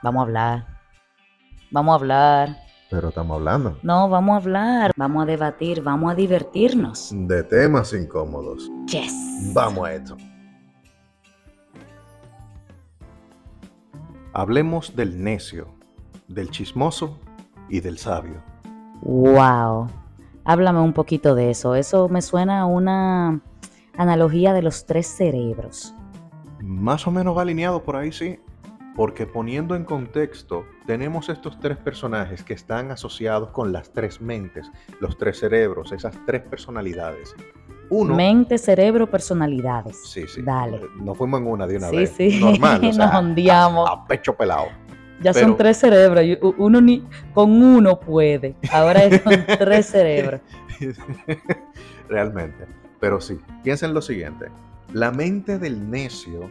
Vamos a hablar. Vamos a hablar. Pero estamos hablando. No, vamos a hablar. Vamos a debatir. Vamos a divertirnos. De temas incómodos. Yes. Vamos a esto. Hablemos del necio, del chismoso y del sabio. Wow. Háblame un poquito de eso. Eso me suena a una analogía de los tres cerebros. Más o menos va alineado por ahí, sí. Porque poniendo en contexto, tenemos estos tres personajes que están asociados con las tres mentes, los tres cerebros, esas tres personalidades. Uno, mente, cerebro, personalidades. Sí, sí. Dale. Nos fuimos en una de una vez. Sí, sí. Normal. O sea, nos ondeamos. A pecho pelado. Ya pero, son tres cerebros. Uno ni con uno puede. Ahora es con tres cerebros. Realmente. Pero sí, piensen lo siguiente. La mente del necio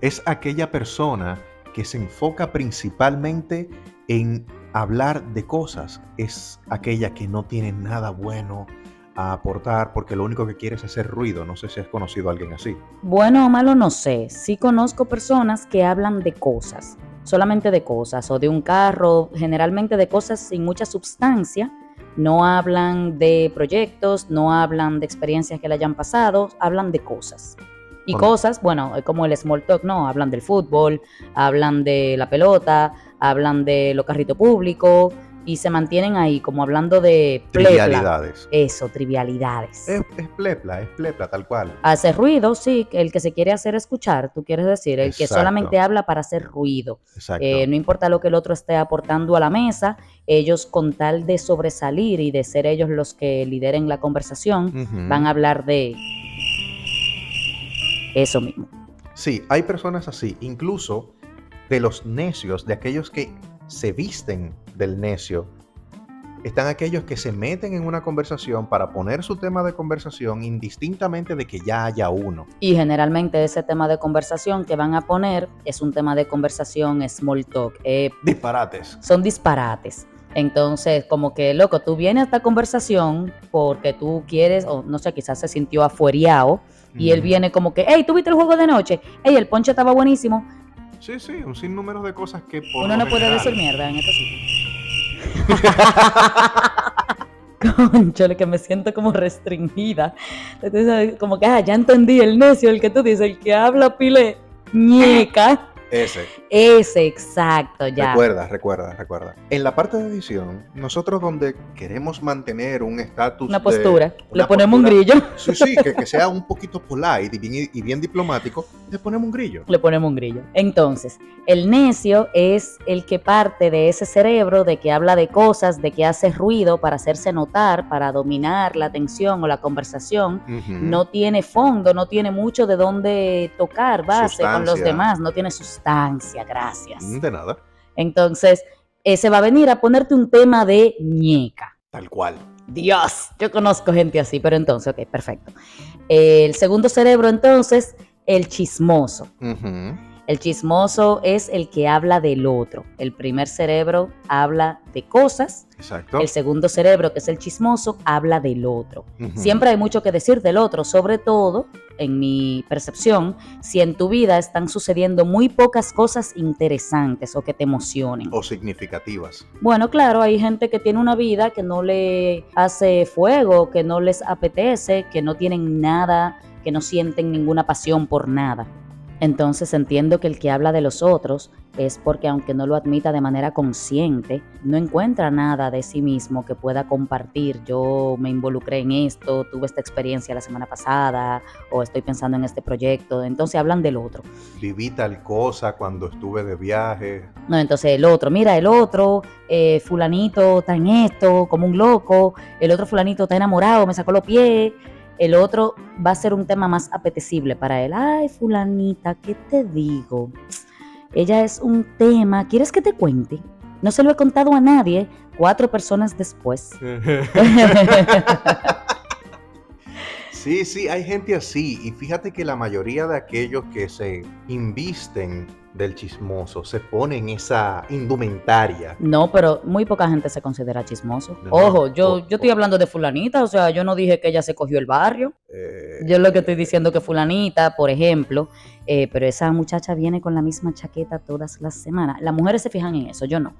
es aquella persona que se enfoca principalmente en hablar de cosas. Es aquella que no tiene nada bueno a aportar porque lo único que quiere es hacer ruido. No sé si has conocido a alguien así. Bueno o malo no sé. Sí conozco personas que hablan de cosas, solamente de cosas, o de un carro, generalmente de cosas sin mucha sustancia. No hablan de proyectos, no hablan de experiencias que le hayan pasado, hablan de cosas. Y cosas, bueno, como el small talk, no, hablan del fútbol, hablan de la pelota, hablan de los carritos públicos y se mantienen ahí como hablando de plepla. Trivialidades. Eso, trivialidades. Es plepla, tal cual. Hace ruido, sí, el que se quiere hacer escuchar, tú quieres decir, el exacto, que solamente habla para hacer ruido. Exacto. No importa lo que el otro esté aportando a la mesa, ellos con tal de sobresalir y de ser ellos los que lideren la conversación, van a hablar de... eso mismo. Sí, hay personas así, incluso de los necios, de aquellos que se visten del necio. Están aquellos que se meten en una conversación para poner su tema de conversación indistintamente de que ya haya uno. Y generalmente ese tema de conversación que van a poner es un tema de conversación small talk. Disparates. Son disparates. Entonces, como que, loco, tú vienes a esta conversación porque tú quieres, o no sé, quizás se sintió afuereado y él viene como que, hey, ¿tú viste el juego de noche? Hey, el ponche estaba buenísimo. Sí, sí, un sinnúmero de cosas que por uno no general... puede decir mierda en este sitio. Conchole, que me siento como restringida. Entonces, como que, ya entendí, el necio, el que tú dices, el que habla pile ñeca. Ese, exacto, ya. Recuerda. En la parte de edición, nosotros donde queremos mantener un estatus, una postura, le ponemos un grillo. Sí, sí, que sea un poquito polite y bien diplomático, le ponemos un grillo. Entonces, el necio es el que parte de ese cerebro, de que habla de cosas, de que hace ruido para hacerse notar, para dominar la atención o la conversación. No tiene fondo, no tiene mucho de dónde tocar base sustancia con los demás, no tiene sustancia. Gracias. De nada. Entonces, se va a venir a ponerte un tema de ñeca. Tal cual. Dios, yo conozco gente así, pero entonces, ok, perfecto. El segundo cerebro, entonces, el chismoso. El chismoso es el que habla del otro. El primer cerebro habla de cosas. Exacto. El segundo cerebro, que es el chismoso, habla del otro. Siempre hay mucho que decir del otro, sobre todo, en mi percepción, si en tu vida están sucediendo muy pocas cosas interesantes o que te emocionen. O significativas. Bueno, claro, hay gente que tiene una vida que no le hace fuego, que no les apetece, que no tienen nada, que no sienten ninguna pasión por nada. Entonces entiendo que el que habla de los otros es porque, aunque no lo admita de manera consciente, no encuentra nada de sí mismo que pueda compartir. Yo me involucré en esto, tuve esta experiencia la semana pasada, o estoy pensando en este proyecto. Entonces hablan del otro. Viví tal cosa cuando estuve de viaje. No, entonces el otro, mira, el otro, fulanito está en esto, como un loco. El otro fulanito está enamorado, me sacó los pies. El otro va a ser un tema más apetecible para él. Ay, fulanita, ¿qué te digo? Ella es un tema. ¿Quieres que te cuente? No se lo he contado a nadie. 4 personas después. Sí, hay gente así. Y fíjate que la mayoría de aquellos que se invisten del chismoso se ponen esa indumentaria. No, pero muy poca gente se considera chismoso. No, ojo, yo estoy hablando de fulanita, o sea, yo no dije que ella se cogió el barrio. Yo lo que estoy diciendo que fulanita, por ejemplo, pero esa muchacha viene con la misma chaqueta todas las semanas. Las mujeres se fijan en eso, yo no.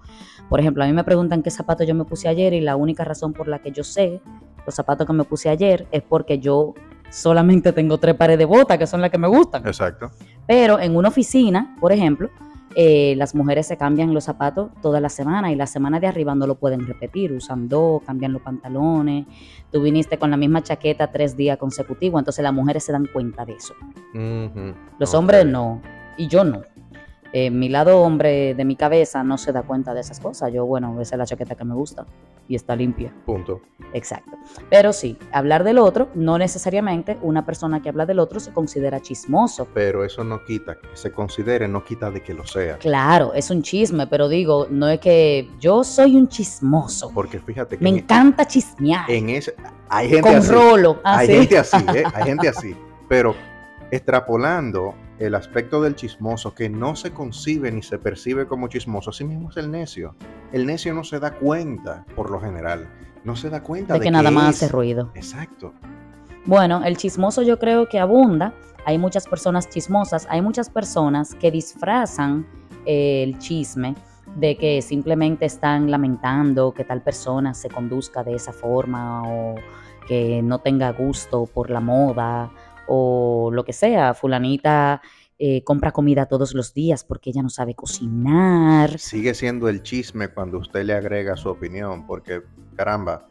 Por ejemplo, a mí me preguntan qué zapato yo me puse ayer y la única razón por la que yo sé los zapatos que me puse ayer es porque yo solamente tengo 3 pares de botas que son las que me gustan. Exacto. Pero en una oficina, por ejemplo, las mujeres se cambian los zapatos toda la semana y la semana de arriba no lo pueden repetir, usan 2, cambian los pantalones. Tú viniste con la misma chaqueta 3 días consecutivos, entonces las mujeres se dan cuenta de eso. Uh-huh. Los hombres no, y yo no. Mi lado hombre de mi cabeza no se da cuenta de esas cosas. Yo, bueno, esa es la chaqueta que me gusta y está limpia. Punto. Exacto. Pero sí, hablar del otro, no necesariamente una persona que habla del otro se considera chismoso. Pero eso no quita que se considere, no quita de que lo sea. Claro, es un chisme, pero digo, no es que yo soy un chismoso. Porque fíjate que... Me encanta chismear. Hay gente con así. Con rolo. Ah, hay ¿sí? gente así, hay gente así. Pero extrapolando... el aspecto del chismoso que no se concibe ni se percibe como chismoso, así mismo es el necio. El necio no se da cuenta, por lo general. No se da cuenta de que nada más hace ruido. Exacto. Bueno, el chismoso yo creo que abunda. Hay muchas personas chismosas. Hay muchas personas que disfrazan el chisme de que simplemente están lamentando que tal persona se conduzca de esa forma o que no tenga gusto por la moda, o lo que sea, fulanita compra comida todos los días porque ella no sabe cocinar. Sigue siendo el chisme cuando usted le agrega su opinión, porque, caramba,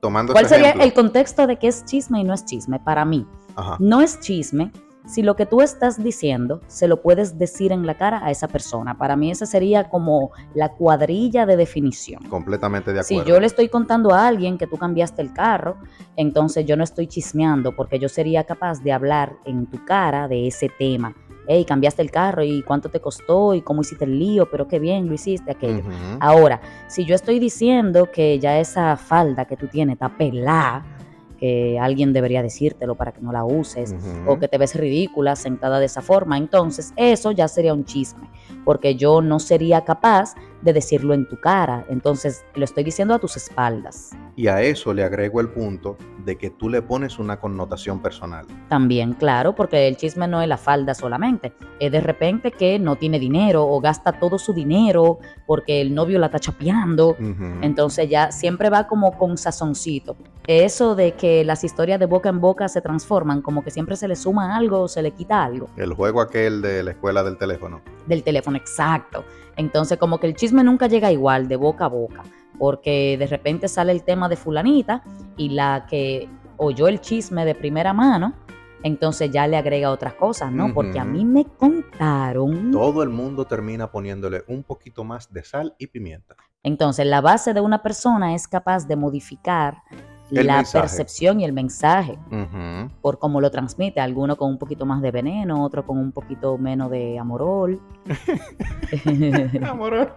tomando ¿cuál sería ejemplo, el contexto de qué es chisme y no es chisme? Para mí, ajá, no es chisme si lo que tú estás diciendo se lo puedes decir en la cara a esa persona. Para mí esa sería como la cuadrilla de definición. Completamente de acuerdo. Si yo le estoy contando a alguien que tú cambiaste el carro, entonces yo no estoy chismeando porque yo sería capaz de hablar en tu cara de ese tema. Hey, cambiaste el carro y cuánto te costó y cómo hiciste el lío, pero qué bien lo hiciste, aquello. Uh-huh. Ahora, si yo estoy diciendo que ya esa falda que tú tienes está pelada, que alguien debería decírtelo para que no la uses, uh-huh, o que te ves ridícula sentada de esa forma, entonces eso ya sería un chisme, porque yo no sería capaz de decirlo en tu cara, entonces lo estoy diciendo a tus espaldas. Y a eso le agrego el punto de que tú le pones una connotación personal. También, claro, porque el chisme no es la falda solamente, es de repente que no tiene dinero o gasta todo su dinero porque el novio la está chapeando, uh-huh, entonces ya siempre va como con sazoncito. Eso de que las historias de boca en boca se transforman, como que siempre se le suma algo o se le quita algo. El juego aquel de la escuela del teléfono. Del teléfono, exacto. Entonces como que el chisme nunca llega igual, de boca a boca, porque de repente sale el tema de fulanita y la que oyó el chisme de primera mano, entonces ya le agrega otras cosas, ¿no? Uh-huh. Porque a mí me contaron... Todo el mundo termina poniéndole un poquito más de sal y pimienta. Entonces la base de una persona es capaz de modificar... la percepción y el mensaje, uh-huh, por cómo lo transmite, alguno con un poquito más de veneno, otro con un poquito menos de amorol. Amorol.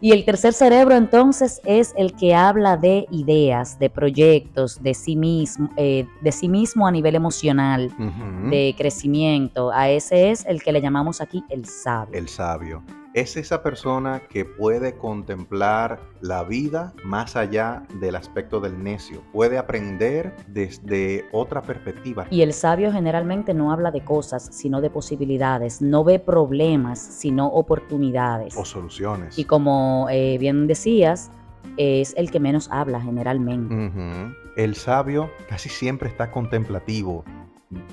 Y el tercer cerebro entonces es el que habla de ideas, de proyectos, de sí mismo a nivel emocional, uh-huh, de crecimiento. A ese es el que le llamamos aquí el sabio. El sabio. Es esa persona que puede contemplar la vida más allá del aspecto del necio. Puede aprender desde otra perspectiva. Y el sabio generalmente no habla de cosas, sino de posibilidades. No ve problemas, sino oportunidades. O soluciones. Y como bien decías, es el que menos habla generalmente. Uh-huh. El sabio casi siempre está contemplativo,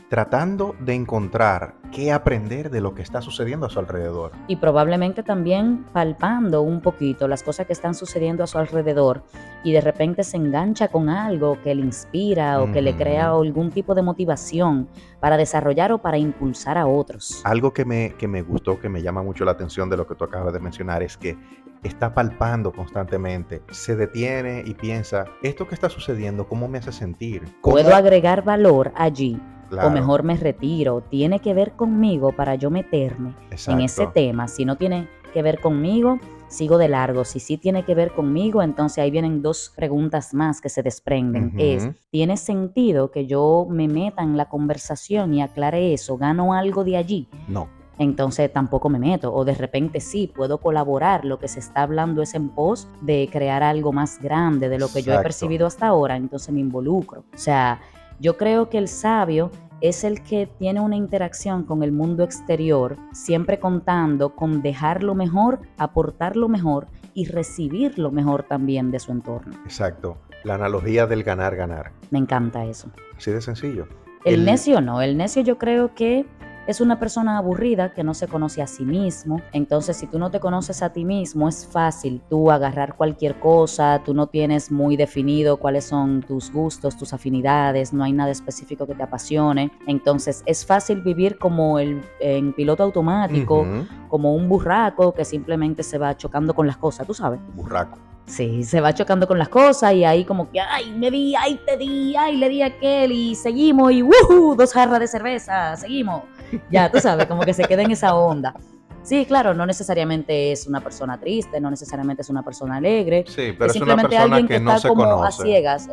tratando de encontrar qué aprender de lo que está sucediendo a su alrededor. Y probablemente también palpando un poquito las cosas que están sucediendo a su alrededor y de repente se engancha con algo que le inspira o que le crea algún tipo de motivación para desarrollar o para impulsar a otros. Algo que me gustó, que me llama mucho la atención de lo que tú acabas de mencionar es que está palpando constantemente, se detiene y piensa, esto que está sucediendo, ¿cómo me hace sentir? ¿Puedo agregar valor allí? Claro. O mejor me retiro, tiene que ver conmigo para yo meterme, exacto, en ese tema. Si no tiene que ver conmigo, sigo de largo. Si sí tiene que ver conmigo, entonces ahí vienen dos preguntas más que se desprenden. Uh-huh. Es, ¿tiene sentido que yo me meta en la conversación y aclare eso? ¿Gano algo de allí? No. Entonces tampoco me meto, o de repente sí, puedo colaborar, lo que se está hablando es en pos de crear algo más grande de lo que yo he percibido hasta ahora, entonces me involucro. O sea, yo creo que el sabio es el que tiene una interacción con el mundo exterior, siempre contando con dejar lo mejor, aportar lo mejor y recibir lo mejor también de su entorno. Exacto, la analogía del ganar-ganar. Me encanta eso. Así de sencillo. El necio no, el necio yo creo que es una persona aburrida que no se conoce a sí mismo. Entonces, si tú no te conoces a ti mismo, es fácil tú agarrar cualquier cosa. Tú no tienes muy definido cuáles son tus gustos, tus afinidades. No hay nada específico que te apasione. Entonces, es fácil vivir como en piloto automático, uh-huh, como un burraco que simplemente se va chocando con las cosas, tú sabes. Burraco. Sí, se va chocando con las cosas y ahí como que, ay, me di, ay, te di, ay, le di a aquel y seguimos y ¡wuhu! 2 jarras de cerveza, seguimos. Ya, tú sabes, como que se queda en esa onda. Sí, claro, no necesariamente es una persona triste, no necesariamente es una persona alegre. Sí, pero es una persona que no se conoce. Simplemente alguien que está como a ciegas,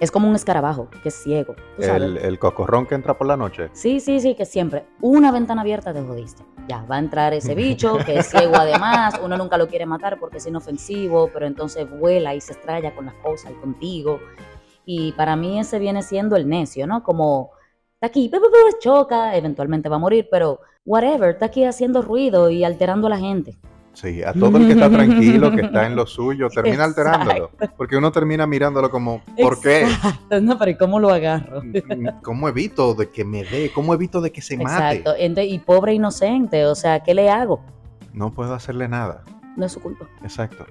es como un escarabajo que es ciego. ¿Tú sabes? El cocorrón que entra por la noche. Sí, sí, sí, que siempre, una ventana abierta te jodiste. Ya, va a entrar ese bicho que es ciego además, uno nunca lo quiere matar porque es inofensivo, pero entonces vuela y se estrella con las cosas y contigo. Y para mí ese viene siendo el necio, ¿no? Como, está aquí, choca, eventualmente va a morir, pero whatever, está aquí haciendo ruido y alterando a la gente. Sí, a todo el que está tranquilo, que está en lo suyo, termina alterándolo. Porque uno termina mirándolo como, ¿por qué? No, pero ¿y cómo lo agarro? ¿Cómo evito de que me dé? ¿Cómo evito de que se mate? Exacto, y pobre inocente, o sea, ¿qué le hago? No puedo hacerle nada. No es su culpa. Exacto.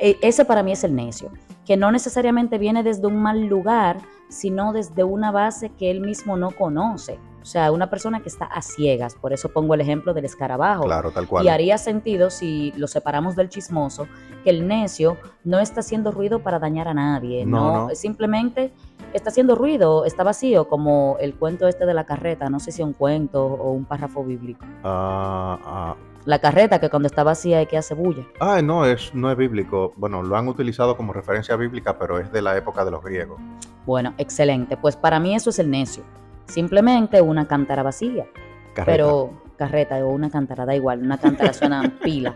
Ese para mí es el necio, que no necesariamente viene desde un mal lugar, sino desde una base que él mismo no conoce. O sea, una persona que está a ciegas, por eso pongo el ejemplo del escarabajo. Claro, tal cual. Y haría sentido, si lo separamos del chismoso, que el necio no está haciendo ruido para dañar a nadie. No. Simplemente está haciendo ruido, está vacío, como el cuento este de la carreta, no sé si es un cuento o un párrafo bíblico. La carreta, que cuando está vacía es que hace bulla. Ah, no es bíblico. Bueno, lo han utilizado como referencia bíblica, pero es de la época de los griegos. Bueno, excelente. Pues para mí eso es el necio. Simplemente una cántara vacía. Carreta. Pero carreta o una cántara, da igual, una cántara suena pila.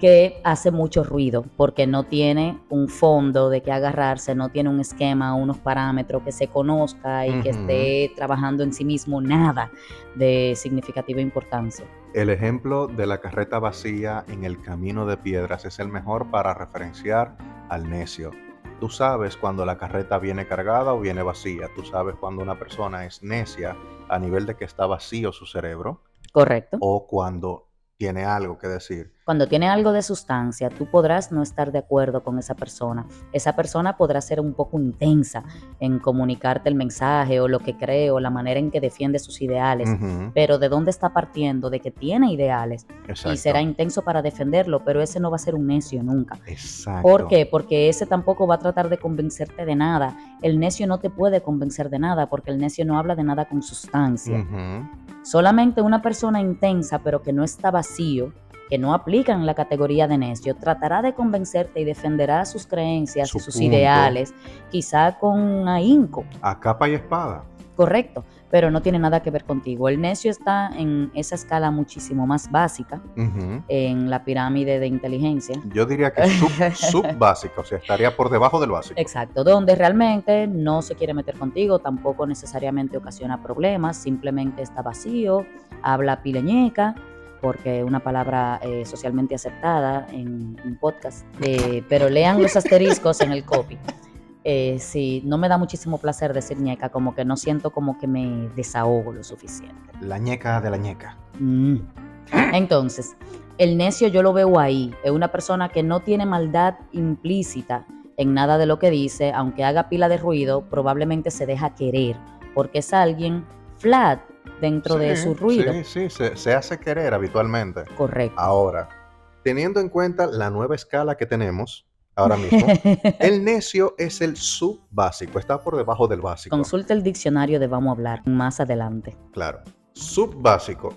Que hace mucho ruido porque no tiene un fondo de que agarrarse, no tiene un esquema, unos parámetros que se conozca y que esté trabajando en sí mismo nada de significativa importancia. El ejemplo de la carreta vacía en el camino de piedras es el mejor para referenciar al necio. Tú sabes cuando la carreta viene cargada o viene vacía. Tú sabes cuando una persona es necia a nivel de que está vacío su cerebro. Correcto. O cuando tiene algo que decir. Cuando tiene algo de sustancia, tú podrás no estar de acuerdo con esa persona. Esa persona podrá ser un poco intensa en comunicarte el mensaje o lo que cree o la manera en que defiende sus ideales. Uh-huh. Pero ¿de dónde está partiendo? De que tiene ideales. Exacto. Y será intenso para defenderlo, pero ese no va a ser un necio nunca. Exacto. ¿Por qué? Porque ese tampoco va a tratar de convencerte de nada. El necio no te puede convencer de nada porque el necio no habla de nada con sustancia. Uh-huh. Solamente una persona intensa, pero que no está vacío, que no aplica en la categoría de necio, tratará de convencerte y defenderá sus creencias y sus ideales, quizá con ahínco. A capa y espada. Correcto, pero no tiene nada que ver contigo. El necio está en esa escala muchísimo más básica, uh-huh, en la pirámide de inteligencia. Yo diría que subbásica, o sea, estaría por debajo del básico. Exacto, donde realmente no se quiere meter contigo, tampoco necesariamente ocasiona problemas, simplemente está vacío, habla pileñeca, porque una palabra socialmente aceptada en un podcast, pero lean los asteriscos en el copy. Sí, no me da muchísimo placer decir ñeca, como que no siento como que me desahogo lo suficiente. La ñeca de la ñeca. Entonces, el necio yo lo veo ahí, es una persona que no tiene maldad implícita en nada de lo que dice, aunque haga pila de ruido, probablemente se deja querer, porque es alguien flat dentro de su ruido. Sí, se hace querer habitualmente. Correcto. Ahora, teniendo en cuenta la nueva escala que tenemos ahora mismo, el necio es el subbásico, está por debajo del básico. Consulta el diccionario de Vamos a Hablar más adelante. Claro. Subbásico,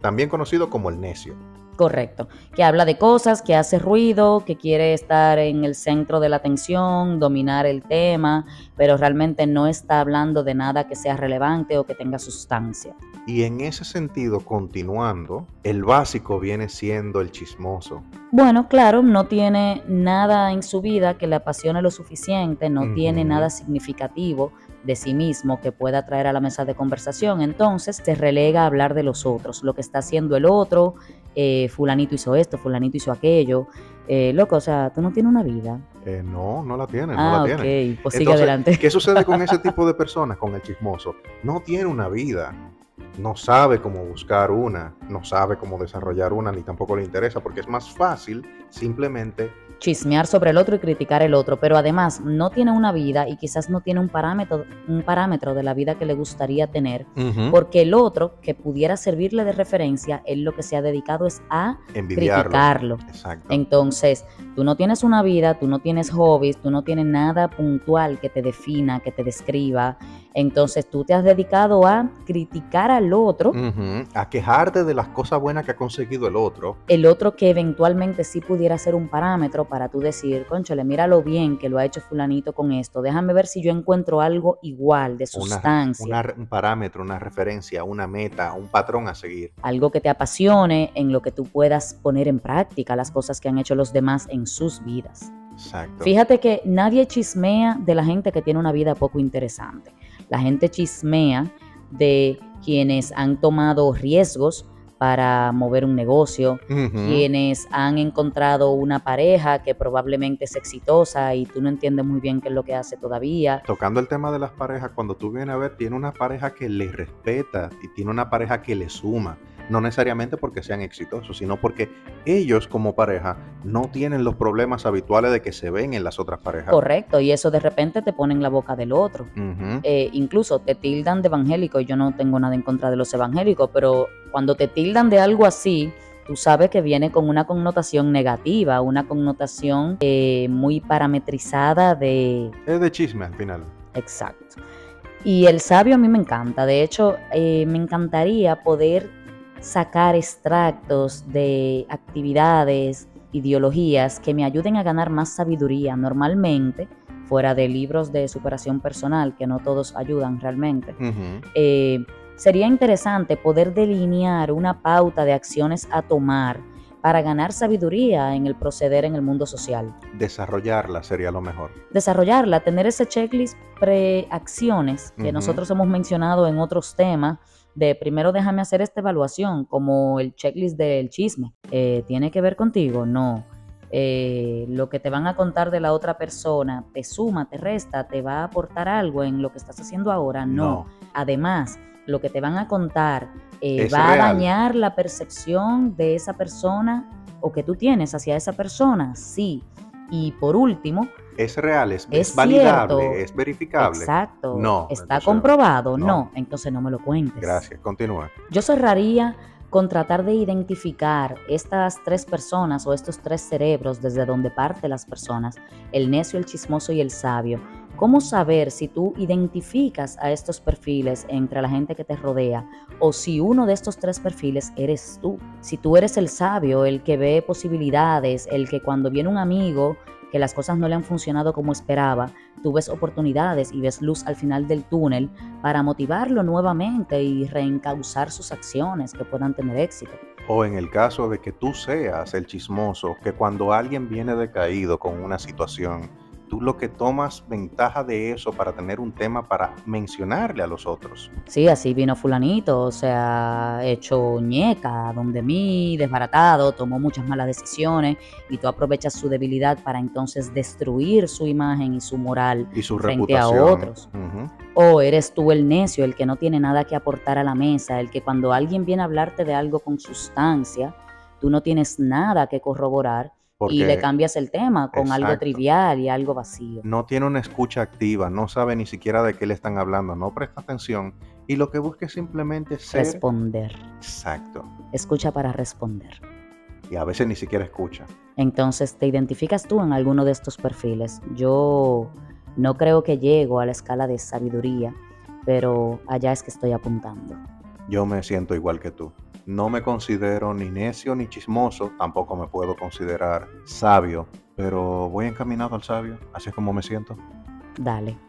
también conocido como el necio. Correcto, que habla de cosas, que hace ruido, que quiere estar en el centro de la atención, dominar el tema, pero realmente no está hablando de nada que sea relevante o que tenga sustancia. Y en ese sentido, continuando, el básico viene siendo el chismoso. Bueno, claro, no tiene nada en su vida que le apasione lo suficiente, no tiene nada significativo de sí mismo que pueda traer a la mesa de conversación, entonces se relega a hablar de los otros, lo que está haciendo el otro, fulanito hizo esto, fulanito hizo aquello. Loco, o sea, tú no tienes una vida. No la tienes. Ok, pues sigue adelante. ¿Qué sucede con ese tipo de personas, con el chismoso? No tiene una vida, no sabe cómo buscar una, no sabe cómo desarrollar una, ni tampoco le interesa, porque es más fácil simplemente chismear sobre el otro y criticar el otro, pero además no tiene una vida y quizás no tiene un parámetro de la vida que le gustaría tener, porque el otro que pudiera servirle de referencia, él lo que se ha dedicado es a criticarlo. Exacto. Entonces, tú no tienes una vida, tú no tienes hobbies, tú no tienes nada puntual que te defina, que te describa, entonces tú te has dedicado a criticar al otro, a quejarte de las cosas buenas que ha conseguido el otro que eventualmente sí pudiera ser un parámetro para tú decir, cónchale, mira lo bien que lo ha hecho fulanito con esto, déjame ver si yo encuentro algo igual, de sustancia. Un parámetro, una referencia, una meta, un patrón a seguir. Algo que te apasione, en lo que tú puedas poner en práctica las cosas que han hecho los demás en sus vidas. Exacto. Fíjate que nadie chismea de la gente que tiene una vida poco interesante. La gente chismea de quienes han tomado riesgos para mover un negocio, quienes han encontrado una pareja que probablemente es exitosa y tú no entiendes muy bien qué es lo que hace todavía. Tocando el tema de las parejas, cuando tú vienes a ver, tiene una pareja que le respeta y tiene una pareja que le suma, no necesariamente porque sean exitosos, sino porque ellos como pareja no tienen los problemas habituales de que se ven en las otras parejas. Correcto, y eso de repente te pone en la boca del otro. Incluso te tildan de evangélico, y yo no tengo nada en contra de los evangélicos, pero cuando te tildan de algo así, tú sabes que viene con una connotación negativa, una connotación muy parametrizada de... Es de chisme al final. Exacto. Y el sabio a mí me encanta. De hecho, me encantaría poder sacar extractos de actividades, ideologías que me ayuden a ganar más sabiduría. Normalmente, fuera de libros de superación personal, que no todos ayudan realmente, sería interesante poder delinear una pauta de acciones a tomar para ganar sabiduría en el proceder en el mundo social. Desarrollarla sería lo mejor. Desarrollarla, tener ese checklist pre-acciones que nosotros hemos mencionado en otros temas, de primero déjame hacer esta evaluación, como el checklist del chisme. ¿Tiene que ver contigo? No. Lo que te van a contar de la otra persona, ¿te suma, te resta, te va a aportar algo en lo que estás haciendo ahora? No. Además, lo que te van a contar va real. A dañar la percepción de esa persona o que tú tienes hacia esa persona, sí. Y por último... ¿Es real? ¿Es validable? Cierto, ¿es verificable? Exacto. No. ¿Está comprobado? No. Entonces no me lo cuentes. Gracias, continúa. Yo cerraría con tratar de identificar estas tres personas o estos tres cerebros desde donde parten las personas, el necio, el chismoso y el sabio. ¿Cómo saber si tú identificas a estos perfiles entre la gente que te rodea o si uno de estos tres perfiles eres tú? Si tú eres el sabio, el que ve posibilidades, el que cuando viene un amigo que las cosas no le han funcionado como esperaba, tú ves oportunidades y ves luz al final del túnel para motivarlo nuevamente y reencauzar sus acciones que puedan tener éxito. O en el caso de que tú seas el chismoso, que cuando alguien viene decaído con una situación, tú lo que tomas ventaja de eso para tener un tema para mencionarle a los otros. Sí, así vino fulanito, o sea, hecho ñeca, donde mí, desbaratado, tomó muchas malas decisiones y tú aprovechas su debilidad para entonces destruir su imagen y su moral y su frente reputación a otros. O eres tú el necio, el que no tiene nada que aportar a la mesa, el que cuando alguien viene a hablarte de algo con sustancia, tú no tienes nada que corroborar. Porque, y le cambias el tema con algo trivial y algo vacío. No tiene una escucha activa, no sabe ni siquiera de qué le están hablando, no presta atención y lo que busca es simplemente ser... Responder. Exacto. Escucha para responder. Y a veces ni siquiera escucha. Entonces, ¿te identificas tú en alguno de estos perfiles? Yo no creo que llego a la escala de sabiduría, pero allá es que estoy apuntando. Yo me siento igual que tú. No me considero ni necio ni chismoso, tampoco me puedo considerar sabio, pero voy encaminado al sabio, así es como me siento. Dale.